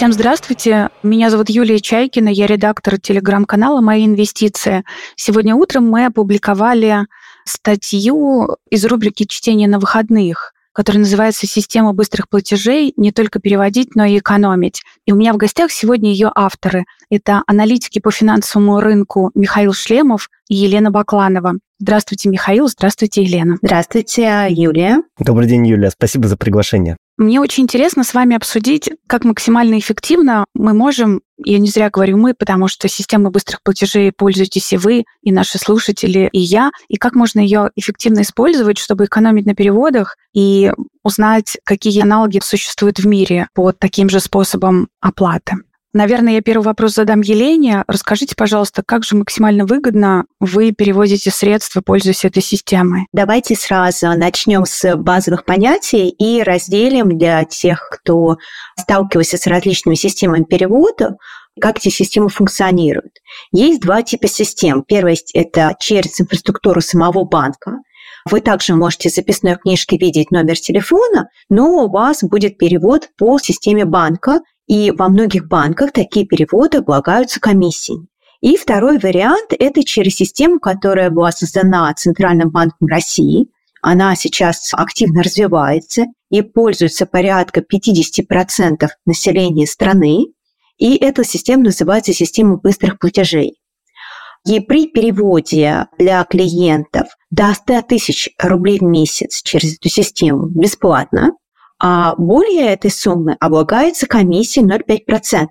Всем здравствуйте. Меня зовут Юлия Чайкина, я редактор телеграм-канала «Мои инвестиции». Сегодня утром мы опубликовали статью из рубрики «Чтение на выходных», которая называется «Система быстрых платежей. Не только переводить, но и экономить». И у меня в гостях сегодня ее авторы. Это аналитики по финансовому рынку Михаил Шлемов и Елена Бакланова. Здравствуйте, Михаил. Здравствуйте, Елена. Здравствуйте, Юлия. Добрый день, Юлия. Спасибо за приглашение. Мне очень интересно с вами обсудить, как максимально эффективно мы можем, я не зря говорю «мы», потому что системой быстрых платежей пользуетесь и вы, и наши слушатели, и я, и как можно ее эффективно использовать, чтобы экономить на переводах и узнать, какие аналоги существуют в мире по таким же способам оплаты. Наверное, я первый вопрос задам Елене. Расскажите, пожалуйста, как же максимально выгодно вы переводите средства, пользуясь этой системой? Давайте сразу начнем с базовых понятий и разделим для тех, кто сталкивался с различными системами перевода, как эти системы функционируют. Есть два типа систем. Первая – это через инфраструктуру самого банка. Вы также можете в записной книжке видеть номер телефона, но у вас будет перевод по системе банка, и во многих банках такие переводы облагаются комиссией. И второй вариант – это через систему, которая была создана Центральным банком России. Она сейчас активно развивается и пользуется порядка 50% населения страны. И эта система называется «Система быстрых платежей». И при переводе для клиентов до 100 тысяч рублей в месяц через эту систему бесплатно, а более этой суммы облагается комиссией 0,5%.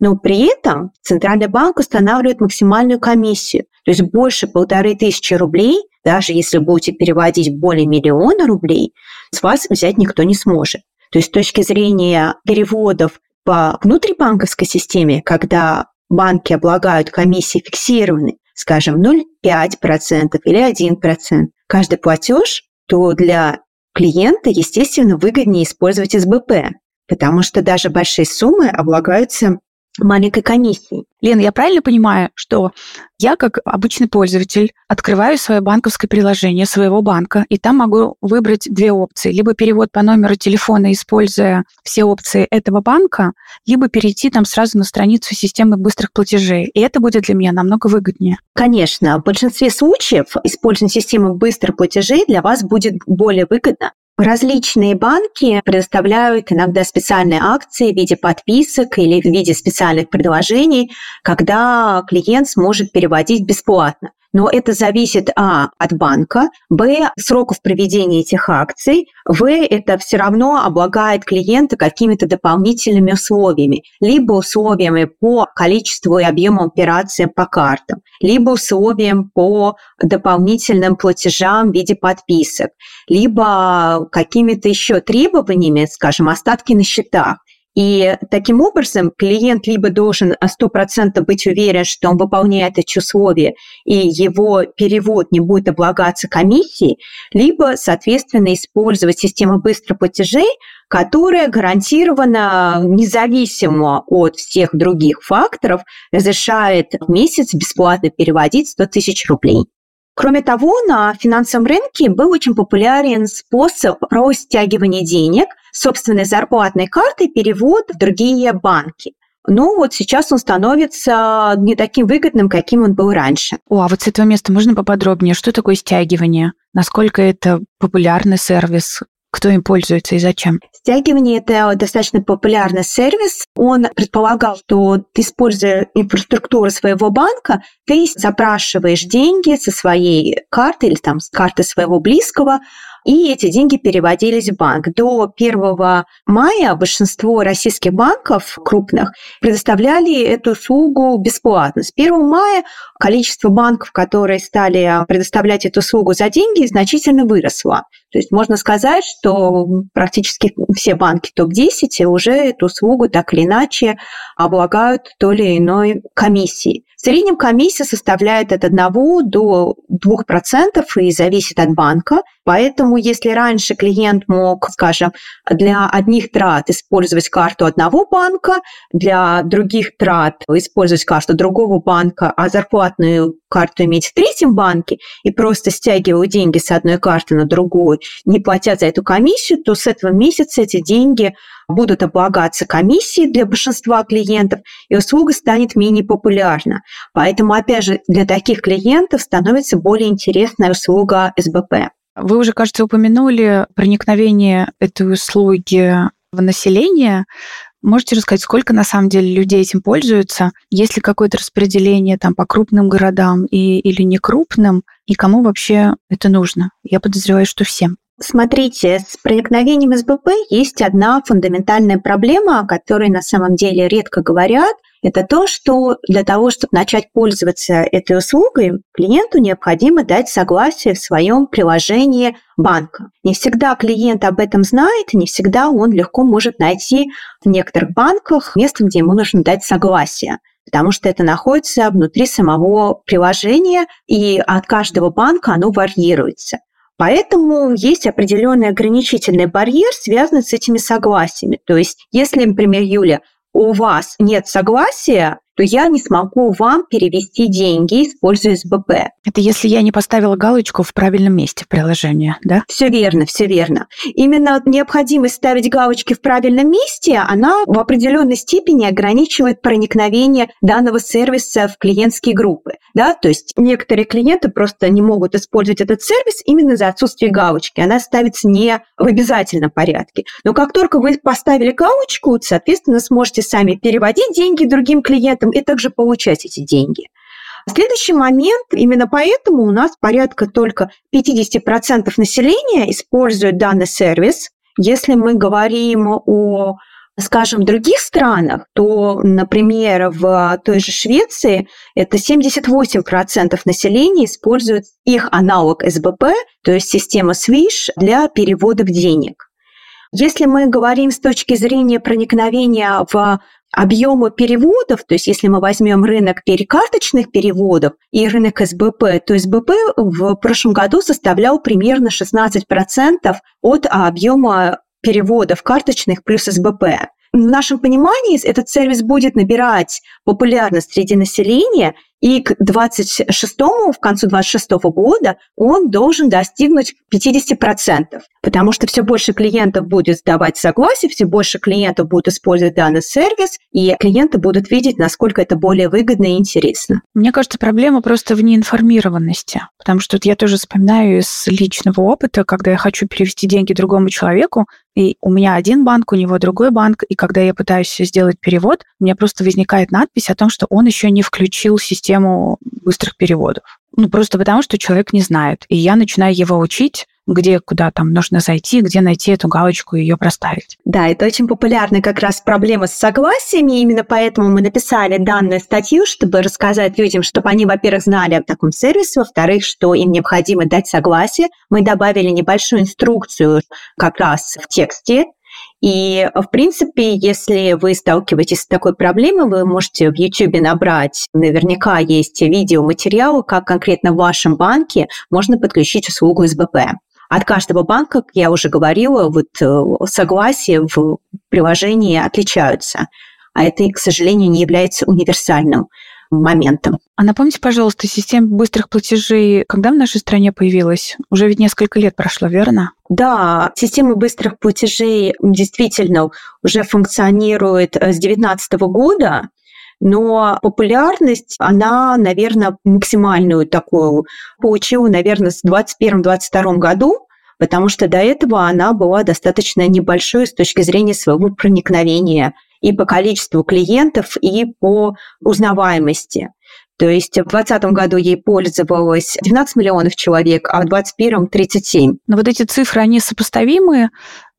Но при этом Центральный банк устанавливает максимальную комиссию, то есть больше 1500 рублей, даже если будете переводить более миллиона рублей, с вас взять никто не сможет. То есть с точки зрения переводов по внутрибанковской системе, когда банки облагают комиссии фиксированные, скажем, 0,5% или 1%, каждый платеж, то для клиента, естественно, выгоднее использовать СБП, потому что даже большие суммы облагаются маленькой комиссией. Лена, я правильно понимаю, что я, как обычный пользователь, открываю свое банковское приложение своего банка, и там могу выбрать две опции. Либо перевод по номеру телефона, используя все опции этого банка, либо перейти там сразу на страницу системы быстрых платежей. И это будет для меня намного выгоднее. Конечно, в большинстве случаев использование системы быстрых платежей для вас будет более выгодно. Различные банки предоставляют иногда специальные акции в виде подписок или в виде специальных предложений, когда клиент сможет переводить бесплатно. Но это зависит от банка, б, сроков проведения этих акций, в, это все равно облагает клиента какими-то дополнительными условиями, либо условиями по количеству и объему операций по картам, либо условиям по дополнительным платежам в виде подписок, либо какими-то еще требованиями, скажем, остатки на счетах. И таким образом клиент либо должен 100% быть уверен, что он выполняет эти условия, и его перевод не будет облагаться комиссией, либо, соответственно, использовать систему быстрых платежей, которая гарантированно, независимо от всех других факторов, разрешает в месяц бесплатно переводить 100 тысяч рублей. Кроме того, на финансовом рынке был очень популярен способ про стягивание денег с собственной зарплатной карты, перевод в другие банки. Но вот сейчас он становится не таким выгодным, каким он был раньше. А вот с этого места можно поподробнее? Что такое стягивание? Насколько это популярный сервис? Кто им пользуется и зачем? Стягивание – это достаточно популярный сервис. Он предполагал, что ты, используя инфраструктуру своего банка, ты запрашиваешь деньги со своей карты или там, с карты своего близкого, и эти деньги переводились в банк. До 1 мая большинство российских банков крупных предоставляли эту услугу бесплатно. С 1 мая количество банков, которые стали предоставлять эту услугу за деньги, значительно выросло. То есть можно сказать, что практически все банки топ-10 уже эту услугу так или иначе облагают той или иной комиссией. В среднем комиссия составляет от 1 до 2% и зависит от банка. Поэтому если раньше клиент мог, скажем, для одних трат использовать карту одного банка, для других трат использовать карту другого банка, а зарплатную карту иметь в третьем банке и просто стягивал деньги с одной карты на другую не платят за эту комиссию, то с этого месяца эти деньги будут облагаться комиссией для большинства клиентов, и услуга станет менее популярна. Поэтому, опять же, для таких клиентов становится более интересная услуга СБП. Вы уже, кажется, упомянули проникновение этой услуги в население. Можете рассказать, сколько на самом деле людей этим пользуются? Есть ли какое-то распределение там, по крупным городам или не крупным? И кому вообще это нужно? Я подозреваю, что всем. Смотрите, с проникновением СБП есть одна фундаментальная проблема, о которой на самом деле редко говорят. Это то, что для того, чтобы начать пользоваться этой услугой, клиенту необходимо дать согласие в своем приложении банка. Не всегда клиент об этом знает, не всегда он легко может найти в некоторых банках место, где ему нужно дать согласие, потому что это находится внутри самого приложения, и от каждого банка оно варьируется. Поэтому есть определенный ограничительный барьер, связанный с этими согласиями. То есть, если, например, Юля, у вас нет согласия, то я не смогу вам перевести деньги, используя СБП. Это если я не поставила галочку в правильном месте приложения, да? Все верно, все верно. Именно необходимость ставить галочки в правильном месте, она в определенной степени ограничивает проникновение данного сервиса в клиентские группы. Да? То есть некоторые клиенты просто не могут использовать этот сервис именно из-за отсутствия галочки. Она ставится не в обязательном порядке. Но как только вы поставили галочку, соответственно, сможете сами переводить деньги другим клиентам, и также получать эти деньги. Следующий момент, именно поэтому у нас порядка только 50% населения используют данный сервис. Если мы говорим о, скажем, других странах, то, например, в той же Швеции это 78% населения используют их аналог СБП, то есть система Swish для переводов денег. Если мы говорим с точки зрения проникновения в объемы переводов, то есть если мы возьмем рынок перекарточных переводов и рынок СБП, то СБП в прошлом году составлял примерно 16% от объема переводов карточных плюс СБП. В нашем понимании этот сервис будет набирать популярность среди населения, и к 26 года он должен достигнуть 50%, потому что все больше клиентов будет сдавать согласие, все больше клиентов будут использовать данный сервис, и клиенты будут видеть, насколько это более выгодно и интересно. Мне кажется, проблема просто в неинформированности, потому что я тоже вспоминаю из личного опыта, когда я хочу перевести деньги другому человеку, и у меня один банк, у него другой банк, и когда я пытаюсь сделать перевод, у меня просто возникает надпись о том, что он еще не включил систему быстрых переводов. Просто потому, что человек не знает. И я начинаю его учить, где, куда там нужно зайти, где найти эту галочку и ее проставить. Да, это очень популярная как раз проблема с согласиями. Именно поэтому мы написали данную статью, чтобы рассказать людям, чтобы они, во-первых, знали о таком сервисе, во-вторых, что им необходимо дать согласие. Мы добавили небольшую инструкцию как раз в тексте. И, в принципе, если вы сталкиваетесь с такой проблемой, вы можете в YouTube набрать, наверняка есть видеоматериалы, как конкретно в вашем банке можно подключить услугу СБП. От каждого банка, как я уже говорила, согласия в приложении отличаются, а это, к сожалению, не является универсальным моментом. А напомните, пожалуйста, система быстрых платежей когда в нашей стране появилась? Уже ведь несколько лет прошло, верно? Да, система быстрых платежей действительно уже функционирует с 2019 года, но популярность, она, наверное, максимальную такую получила, наверное, в 2021-2022 году, потому что до этого она была достаточно небольшой с точки зрения своего проникновения и по количеству клиентов, и по узнаваемости. То есть в 2020 году ей пользовалось 12 миллионов человек, а в 2021 – 37. Но вот эти цифры, они сопоставимы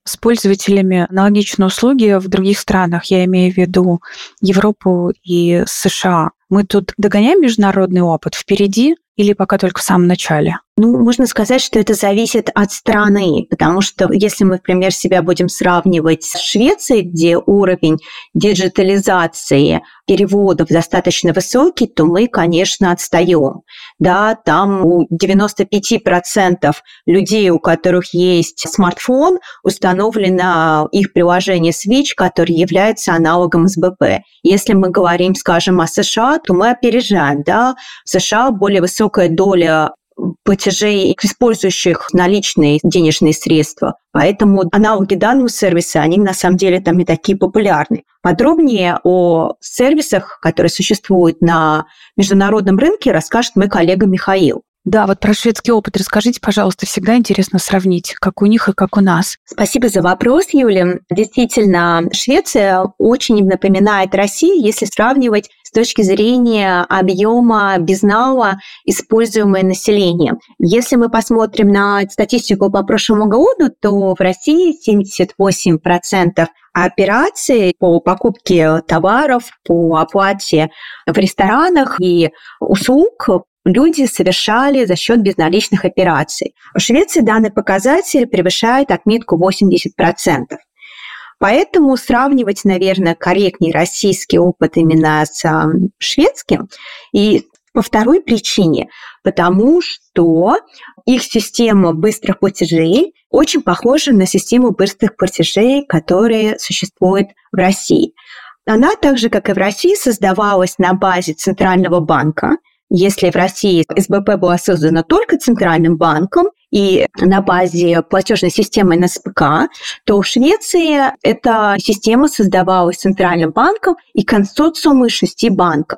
с пользователями аналогичной услуги в других странах? Я имею в виду Европу и США. Мы тут догоняем международный опыт впереди или пока только в самом начале? Можно сказать, что это зависит от страны, потому что если мы, например, себя будем сравнивать с Швецией, где уровень диджитализации переводов достаточно высокий, то мы, конечно, отстаем. Да, там у 95% людей, у которых есть смартфон, установлено их приложение Swish, которое является аналогом СБП. Если мы говорим, скажем, о США, то мы опережаем. Да? В США более высокая доля платежей, использующих наличные денежные средства. Поэтому аналоги данного сервиса, они на самом деле там не такие популярны. Подробнее о сервисах, которые существуют на международном рынке, расскажет мой коллега Михаил. Да, вот про шведский опыт расскажите, пожалуйста, всегда интересно сравнить, как у них и как у нас. Спасибо за вопрос, Юля. Действительно, Швеция очень напоминает Россию, если сравнивать с точки зрения объема безнала, используемое населением. Если мы посмотрим на статистику по прошлому году, то в России 78% операций по покупке товаров, по оплате в ресторанах и услуг люди совершали за счет безналичных операций. В Швеции данный показатель превышает отметку 80%. Поэтому сравнивать, наверное, корректнее российский опыт именно с шведским. И по второй причине, потому что их система быстрых платежей очень похожа на систему быстрых платежей, которые существуют в России. Она, так же, как и в России, создавалась на базе Центрального банка. Если в России СБП была создана только Центральным банком и на базе платежной системы НСПК, то в Швеции эта система создавалась Центральным банком и консорциумом из 6 банков.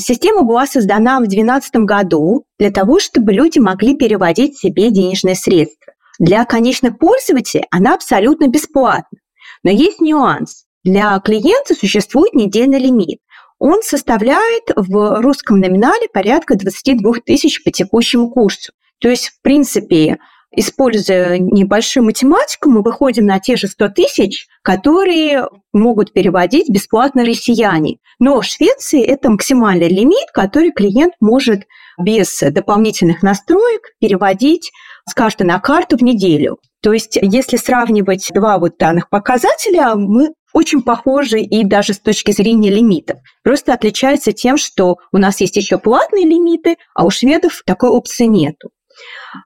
Система была создана в 2012 году для того, чтобы люди могли переводить себе денежные средства. Для конечных пользователей она абсолютно бесплатна. Но есть нюанс. Для клиента существует недельный лимит. Он составляет в русском номинале порядка 22 тысяч по текущему курсу. То есть, в принципе, используя небольшую математику, мы выходим на те же 100 тысяч, которые могут переводить бесплатно россияне. Но в Швеции это максимальный лимит, который клиент может без дополнительных настроек переводить с карты на карту в неделю. То есть, если сравнивать два вот данных показателя, мы очень похожи и даже с точки зрения лимитов. Просто отличается тем, что у нас есть еще платные лимиты, а у шведов такой опции нету.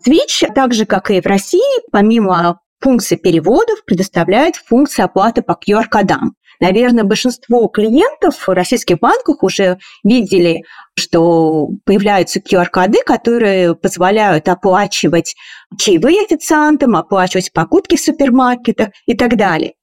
Swish, так же, как и в России, помимо функции переводов, предоставляет функцию оплаты по QR-кодам. Наверное, большинство клиентов в российских банках уже видели, что появляются QR-коды, которые позволяют оплачивать чаевые официантам, оплачивать покупки в супермаркетах и так далее.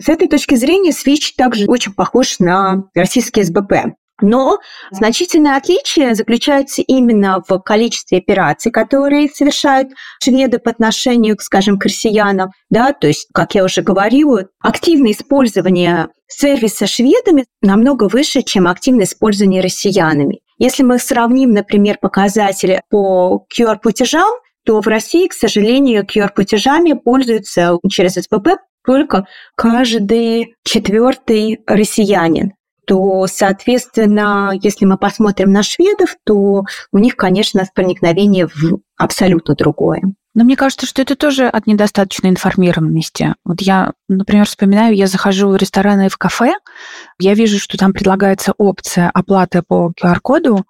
С этой точки зрения Swish также очень похож на российский СБП. Но значительное отличие заключается именно в количестве операций, которые совершают шведы по отношению, скажем, к россиянам. Да, то есть, как я уже говорила, активное использование сервиса шведами намного выше, чем активное использование россиянами. Если мы сравним, например, показатели по QR-платежам, то в России, к сожалению, QR-платежами пользуются через СБП только каждый 4-й россиянин. То, соответственно, если мы посмотрим на шведов, то у них, конечно, проникновение в абсолютно другое. Но мне кажется, что это тоже от недостаточной информированности. Вот я, например, вспоминаю, я захожу в рестораны и в кафе, я вижу, что там предлагается опция оплаты по QR-коду,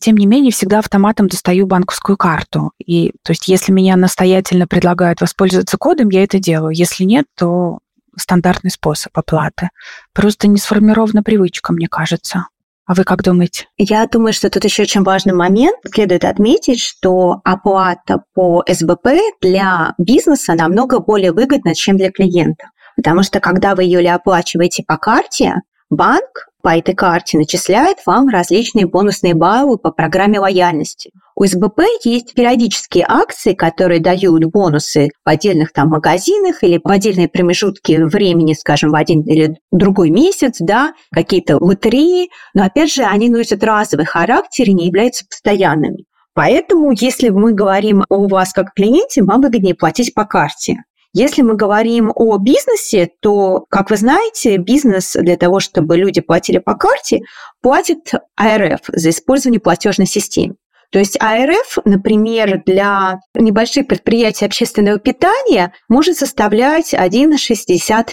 тем не менее, всегда автоматом достаю банковскую карту. И, то есть, если меня настоятельно предлагают воспользоваться кодом, я это делаю. Если нет, то стандартный способ оплаты. Просто не сформирована привычка, мне кажется. А вы как думаете? Я думаю, что тут еще очень важный момент. Следует отметить, что оплата по СБП для бизнеса намного более выгодна, чем для клиента. Потому что, когда вы, Юля, оплачиваете по карте, банк по этой карте начисляет вам различные бонусные баллы по программе лояльности. У СБП есть периодические акции, которые дают бонусы в отдельных там магазинах или в отдельные промежутки времени, скажем, в один или другой месяц, да, какие-то лотереи. Но, опять же, они носят разовый характер и не являются постоянными. Поэтому, если мы говорим о вас как клиенте, вам выгоднее платить по карте. Если мы говорим о бизнесе, то, как вы знаете, бизнес для того, чтобы люди платили по карте, платит АРФ за использование платежной системы. То есть АРФ, например, для небольших предприятий общественного питания может составлять 1,65%.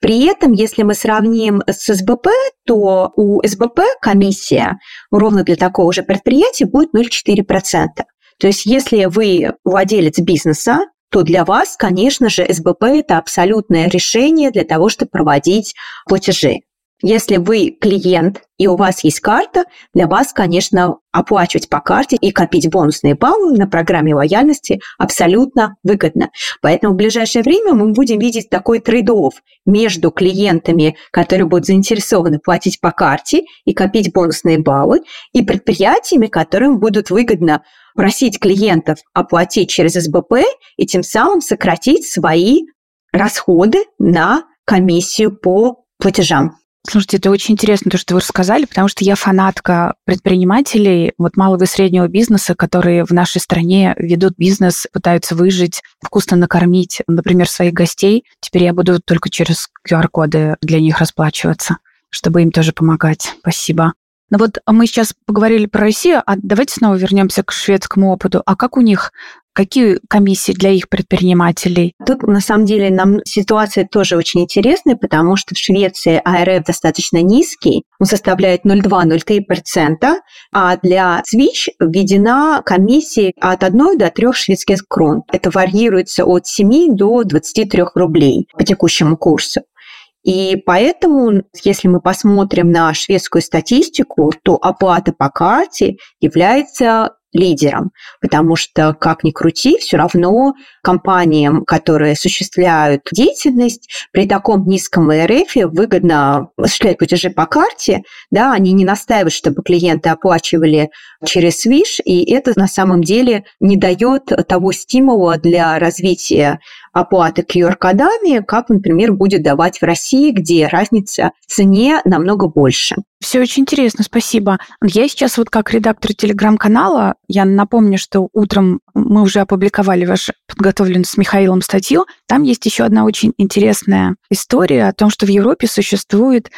При этом, если мы сравним с СБП, то у СБП комиссия ровно для такого же предприятия будет 0,4%. То есть если вы владелец бизнеса, то для вас, конечно же, СБП – это абсолютное решение для того, чтобы проводить платежи. Если вы клиент и у вас есть карта, для вас, конечно, оплачивать по карте и копить бонусные баллы на программе лояльности абсолютно выгодно. Поэтому в ближайшее время мы будем видеть такой трейд-офф между клиентами, которые будут заинтересованы платить по карте и копить бонусные баллы, и предприятиями, которым будут выгодно просить клиентов оплатить через СБП и тем самым сократить свои расходы на комиссию по платежам. Слушайте, это очень интересно, то, что вы рассказали, потому что я фанатка предпринимателей, малого и среднего бизнеса, которые в нашей стране ведут бизнес, пытаются выжить, вкусно накормить, например, своих гостей. Теперь я буду только через QR-коды для них расплачиваться, чтобы им тоже помогать. Спасибо. Но мы сейчас поговорили про Россию, а давайте снова вернемся к шведскому опыту. А как у них? Какие комиссии для их предпринимателей? Тут, на самом деле, нам ситуация тоже очень интересная, потому что в Швеции АРФ достаточно низкий, он составляет 0,2-0,3%, а для Swish введена комиссия от 1 до 3 шведских крон. Это варьируется от 7 до 23 рублей по текущему курсу. И поэтому, если мы посмотрим на шведскую статистику, то оплата по карте является лидером, потому что, как ни крути, все равно компаниям, которые осуществляют деятельность, при таком низком ИРФ выгодно осуществлять платежи по карте, да, они не настаивают, чтобы клиенты оплачивали через Swish, и это на самом деле не дает того стимула для развития оплаты QR-кодами, как, например, будет давать в России, где разница в цене намного больше. Все очень интересно, спасибо. Я сейчас как редактор телеграм-канала, я напомню, что утром мы уже опубликовали вашу подготовленную с Михаилом статью. Там есть еще одна очень интересная история о том, что в Европе существует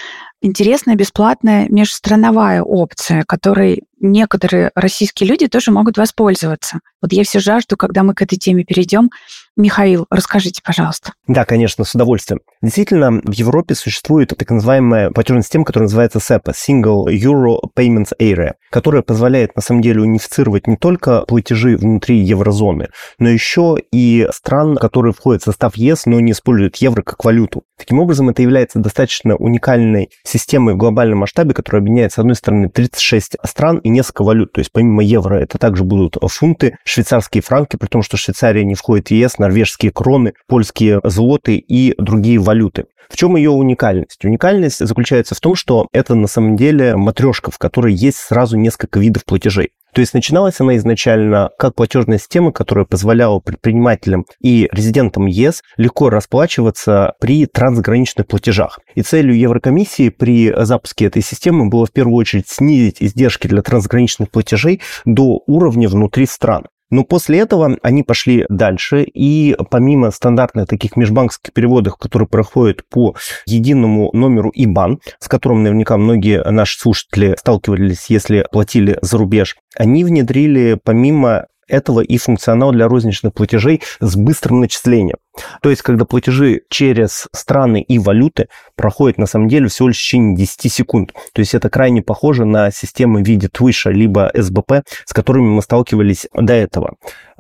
интересная бесплатная межстрановая опция, которой некоторые российские люди тоже могут воспользоваться. Я все жажду, когда мы к этой теме перейдем. Михаил, расскажите, пожалуйста. Да, конечно, с удовольствием. Действительно, в Европе существует так называемая платежная система, которая называется SEPA, Single Euro Payments Area, которая позволяет, на самом деле, унифицировать не только платежи внутри еврозоны, но еще и стран, которые входят в состав ЕС, но не используют евро как валюту. Таким образом, это является достаточно уникальной системой в глобальном масштабе, которая объединяет, с одной стороны, 36 стран и несколько валют. То есть, помимо евро, это также будут фунты, швейцарские франки, при том, что Швейцария не входит в ЕС, норвежские кроны, польские злоты и другие валюты. В чем ее уникальность? Уникальность заключается в том, что это на самом деле матрешка, в которой есть сразу несколько видов платежей. То есть начиналась она изначально как платежная система, которая позволяла предпринимателям и резидентам ЕС легко расплачиваться при трансграничных платежах. И целью Еврокомиссии при запуске этой системы было в первую очередь снизить издержки для трансграничных платежей до уровня внутри стран. Но после этого они пошли дальше, и помимо стандартных таких межбанковских переводов, которые проходят по единому номеру ИБАН, с которым наверняка многие наши слушатели сталкивались, если платили за рубеж, они внедрили помимо этого и функционал для розничных платежей с быстрым начислением. То есть, когда платежи через страны и валюты проходят, на самом деле, всего лишь в течение 10 секунд. То есть, это крайне похоже на системы в виде Swish, либо СБП, с которыми мы сталкивались до этого.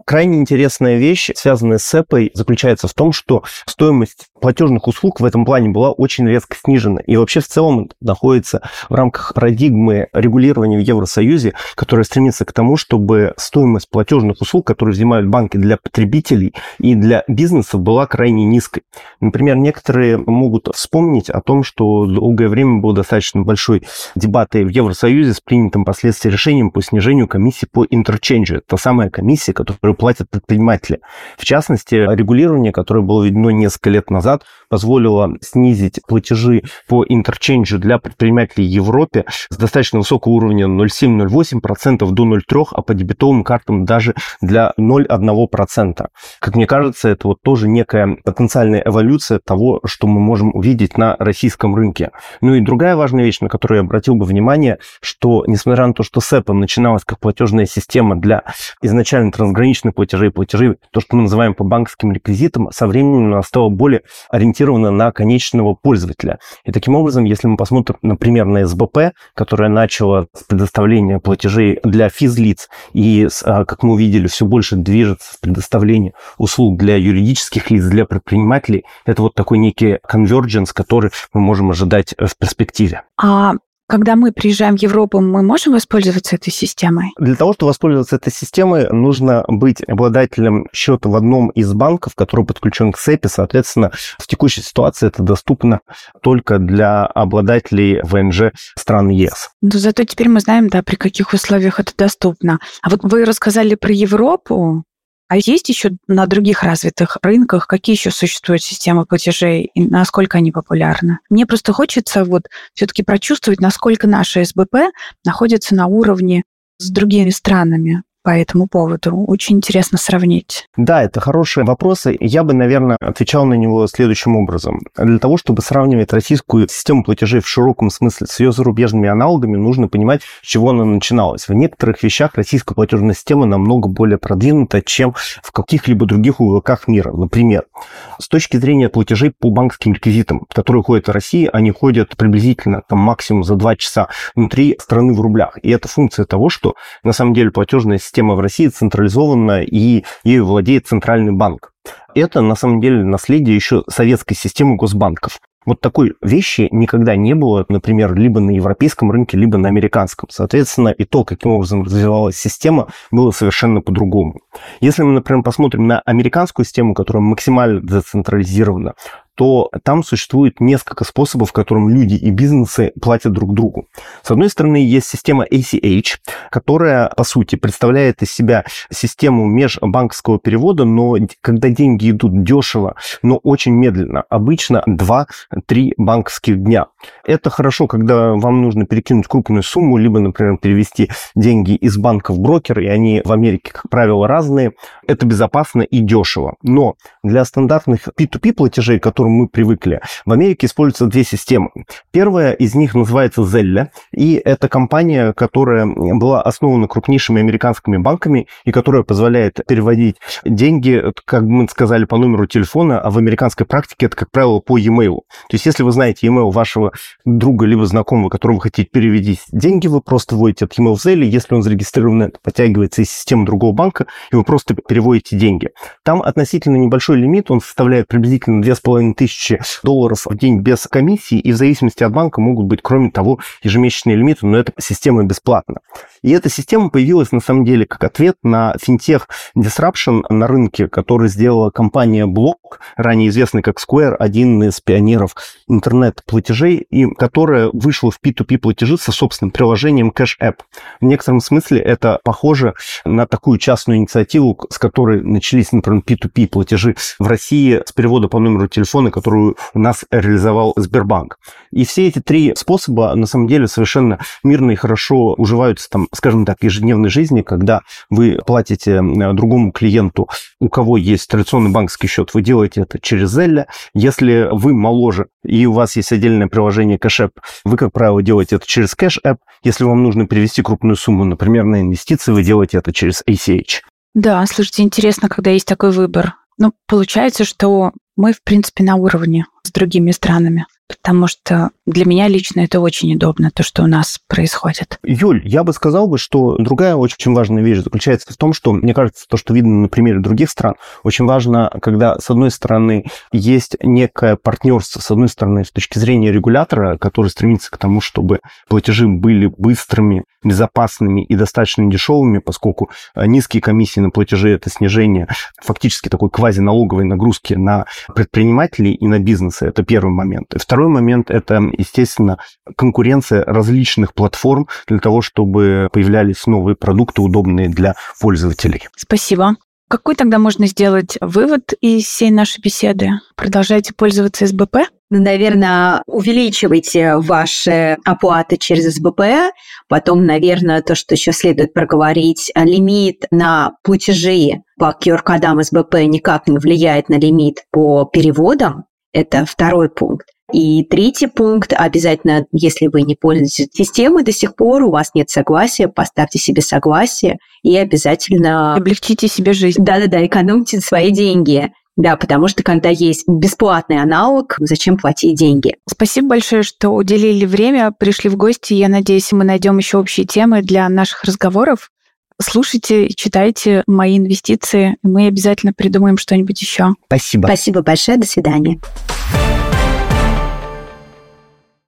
Крайне интересная вещь, связанная с СЭПой, заключается в том, что стоимость платежных услуг в этом плане была очень резко снижена. И вообще в целом находится в рамках парадигмы регулирования в Евросоюзе, которая стремится к тому, чтобы стоимость платежных услуг, которые взимают банки для потребителей и для бизнеса, была крайне низкой. Например, некоторые могут вспомнить о том, что долгое время был достаточно большой дебат в Евросоюзе с принятым впоследствии решением по снижению комиссии по интерченджу. Это та самая комиссия, которая платят предприниматели. В частности, регулирование, которое было введено несколько лет назад, позволило снизить платежи по интерченджу для предпринимателей в Европе с достаточно высокого уровня 0,7-0,8% до 0,3%, а по дебетовым картам даже для 0,1%. Как мне кажется, это тоже некая потенциальная эволюция того, что мы можем увидеть на российском рынке. Ну и другая важная вещь, на которую я обратил бы внимание, что несмотря на то, что СЭПа начиналась как платежная система для изначально трансграничных платежей, то, что мы называем по банковским реквизитам, со временем она стала более ориентирована на конечного пользователя. И таким образом, если мы посмотрим, например, на СБП, которая начала с предоставления платежей для физлиц и, как мы увидели, все больше движется в предоставлении услуг для юридических лиц, для предпринимателей, это вот такой некий конвергенс, который мы можем ожидать в перспективе. Когда мы приезжаем в Европу, мы можем воспользоваться этой системой? Для того, чтобы воспользоваться этой системой, нужно быть обладателем счета в одном из банков, который подключен к СЭПе. Соответственно, в текущей ситуации это доступно только для обладателей ВНЖ стран ЕС. Но зато теперь мы знаем, да, при каких условиях это доступно. А вот вы рассказали про Европу. А есть еще на других развитых рынках, какие еще существуют системы платежей и насколько они популярны? Мне просто хочется вот все-таки прочувствовать, насколько наша СБП находится на уровне с другими странами. По этому поводу. Очень интересно сравнить. Да, это хорошие вопросы. Я бы, наверное, отвечал на него следующим образом. Для того, чтобы сравнивать российскую систему платежей в широком смысле с ее зарубежными аналогами, нужно понимать, с чего она начиналась. В некоторых вещах российская платежная система намного более продвинута, чем в каких-либо других уголках мира. Например, с точки зрения платежей по банковским реквизитам, которые ходят в России, они ходят приблизительно там, максимум за 2 часа внутри страны в рублях. И это функция того, что на самом деле платежная система в России централизована, и ею владеет Центральный банк. Это, на самом деле, наследие еще советской системы госбанков. Вот такой вещи никогда не было, например, либо на европейском рынке, либо на американском. Соответственно, и то, каким образом развивалась система, было совершенно по-другому. Если мы, например, посмотрим на американскую систему, которая максимально децентрализирована, то там существует несколько способов, которым люди и бизнесы платят друг другу. С одной стороны, есть система ACH, которая, по сути, представляет из себя систему межбанковского перевода, но когда деньги идут дешево, но очень медленно, обычно 2-3 банковских дня. Это хорошо, когда вам нужно перекинуть крупную сумму, либо, например, перевести деньги из банка в брокер, и они в Америке, как правило, разные. Это безопасно и дешево. Но для стандартных P2P платежей, которые мы привыкли. В Америке используются две системы. Первая из них называется Zelle, и это компания, которая была основана крупнейшими американскими банками и которая позволяет переводить деньги, как мы сказали, по номеру телефона, а в американской практике это, как правило, по e-mail. То есть, если вы знаете e-mail вашего друга либо знакомого, которому вы хотите перевести деньги, вы просто вводите этот e-mail в Zelle, если он зарегистрирован, это подтягивается из системы другого банка, и вы просто переводите деньги. Там относительно небольшой лимит, он составляет приблизительно 2,5 тысячи долларов в день без комиссии, и в зависимости от банка могут быть, кроме того, ежемесячные лимиты, но эта система бесплатна. И эта система появилась, на самом деле, как ответ на финтех disruption на рынке, который сделала компания Block, ранее известный как Square, один из пионеров интернет-платежей, и которая вышла в P2P платежи со собственным приложением Cash App. В некотором смысле это похоже на такую частную инициативу, с которой начались, например, P2P платежи в России с перевода по номеру телефона, которую у нас реализовал Сбербанк. И все эти три способа, на самом деле, совершенно мирно и хорошо уживаются, там, скажем так, в ежедневной жизни, когда вы платите другому клиенту, у кого есть традиционный банковский счет, вы делаете это через Zelle. Если вы моложе и у вас есть отдельное приложение Cash App, вы, как правило, делаете это через Cash App. Если вам нужно перевести крупную сумму, например, на инвестиции, вы делаете это через ACH. Да, слушайте, интересно, когда есть такой выбор. Ну, получается, что мы, в принципе, на уровне с другими странами, потому что для меня лично это очень удобно, то, что у нас происходит. Юль, я бы сказал, что другая очень важная вещь заключается в том, что, мне кажется, то, что видно на примере других стран, очень важно, когда, с одной стороны, есть некое партнерство, с одной стороны, с точки зрения регулятора, который стремится к тому, чтобы платежи были быстрыми, безопасными и достаточно дешевыми, поскольку низкие комиссии на платежи – это снижение фактически такой квазиналоговой нагрузки на предпринимателей и на бизнесы. Это первый момент. И второй момент – это, естественно, конкуренция различных платформ для того, чтобы появлялись новые продукты, удобные для пользователей. Спасибо. Какой тогда можно сделать вывод из всей нашей беседы? Продолжайте пользоваться СБП? Наверное, увеличивайте ваши оплаты через СБП. Потом, наверное, то, что еще следует проговорить, лимит на платежи по QR-кодам СБП никак не влияет на лимит по переводам. Это второй пункт. И третий пункт. Обязательно, если вы не пользуетесь системой до сих пор, у вас нет согласия, поставьте себе согласие и обязательно... Облегчите себе жизнь. Да-да-да, экономьте свои деньги. Да, потому что когда есть бесплатный аналог, зачем платить деньги? Спасибо большое, что уделили время, пришли в гости. Я надеюсь, мы найдем еще общие темы для наших разговоров. Слушайте и читайте «Мои инвестиции». Мы обязательно придумаем что-нибудь еще. Спасибо. Спасибо большое. До свидания.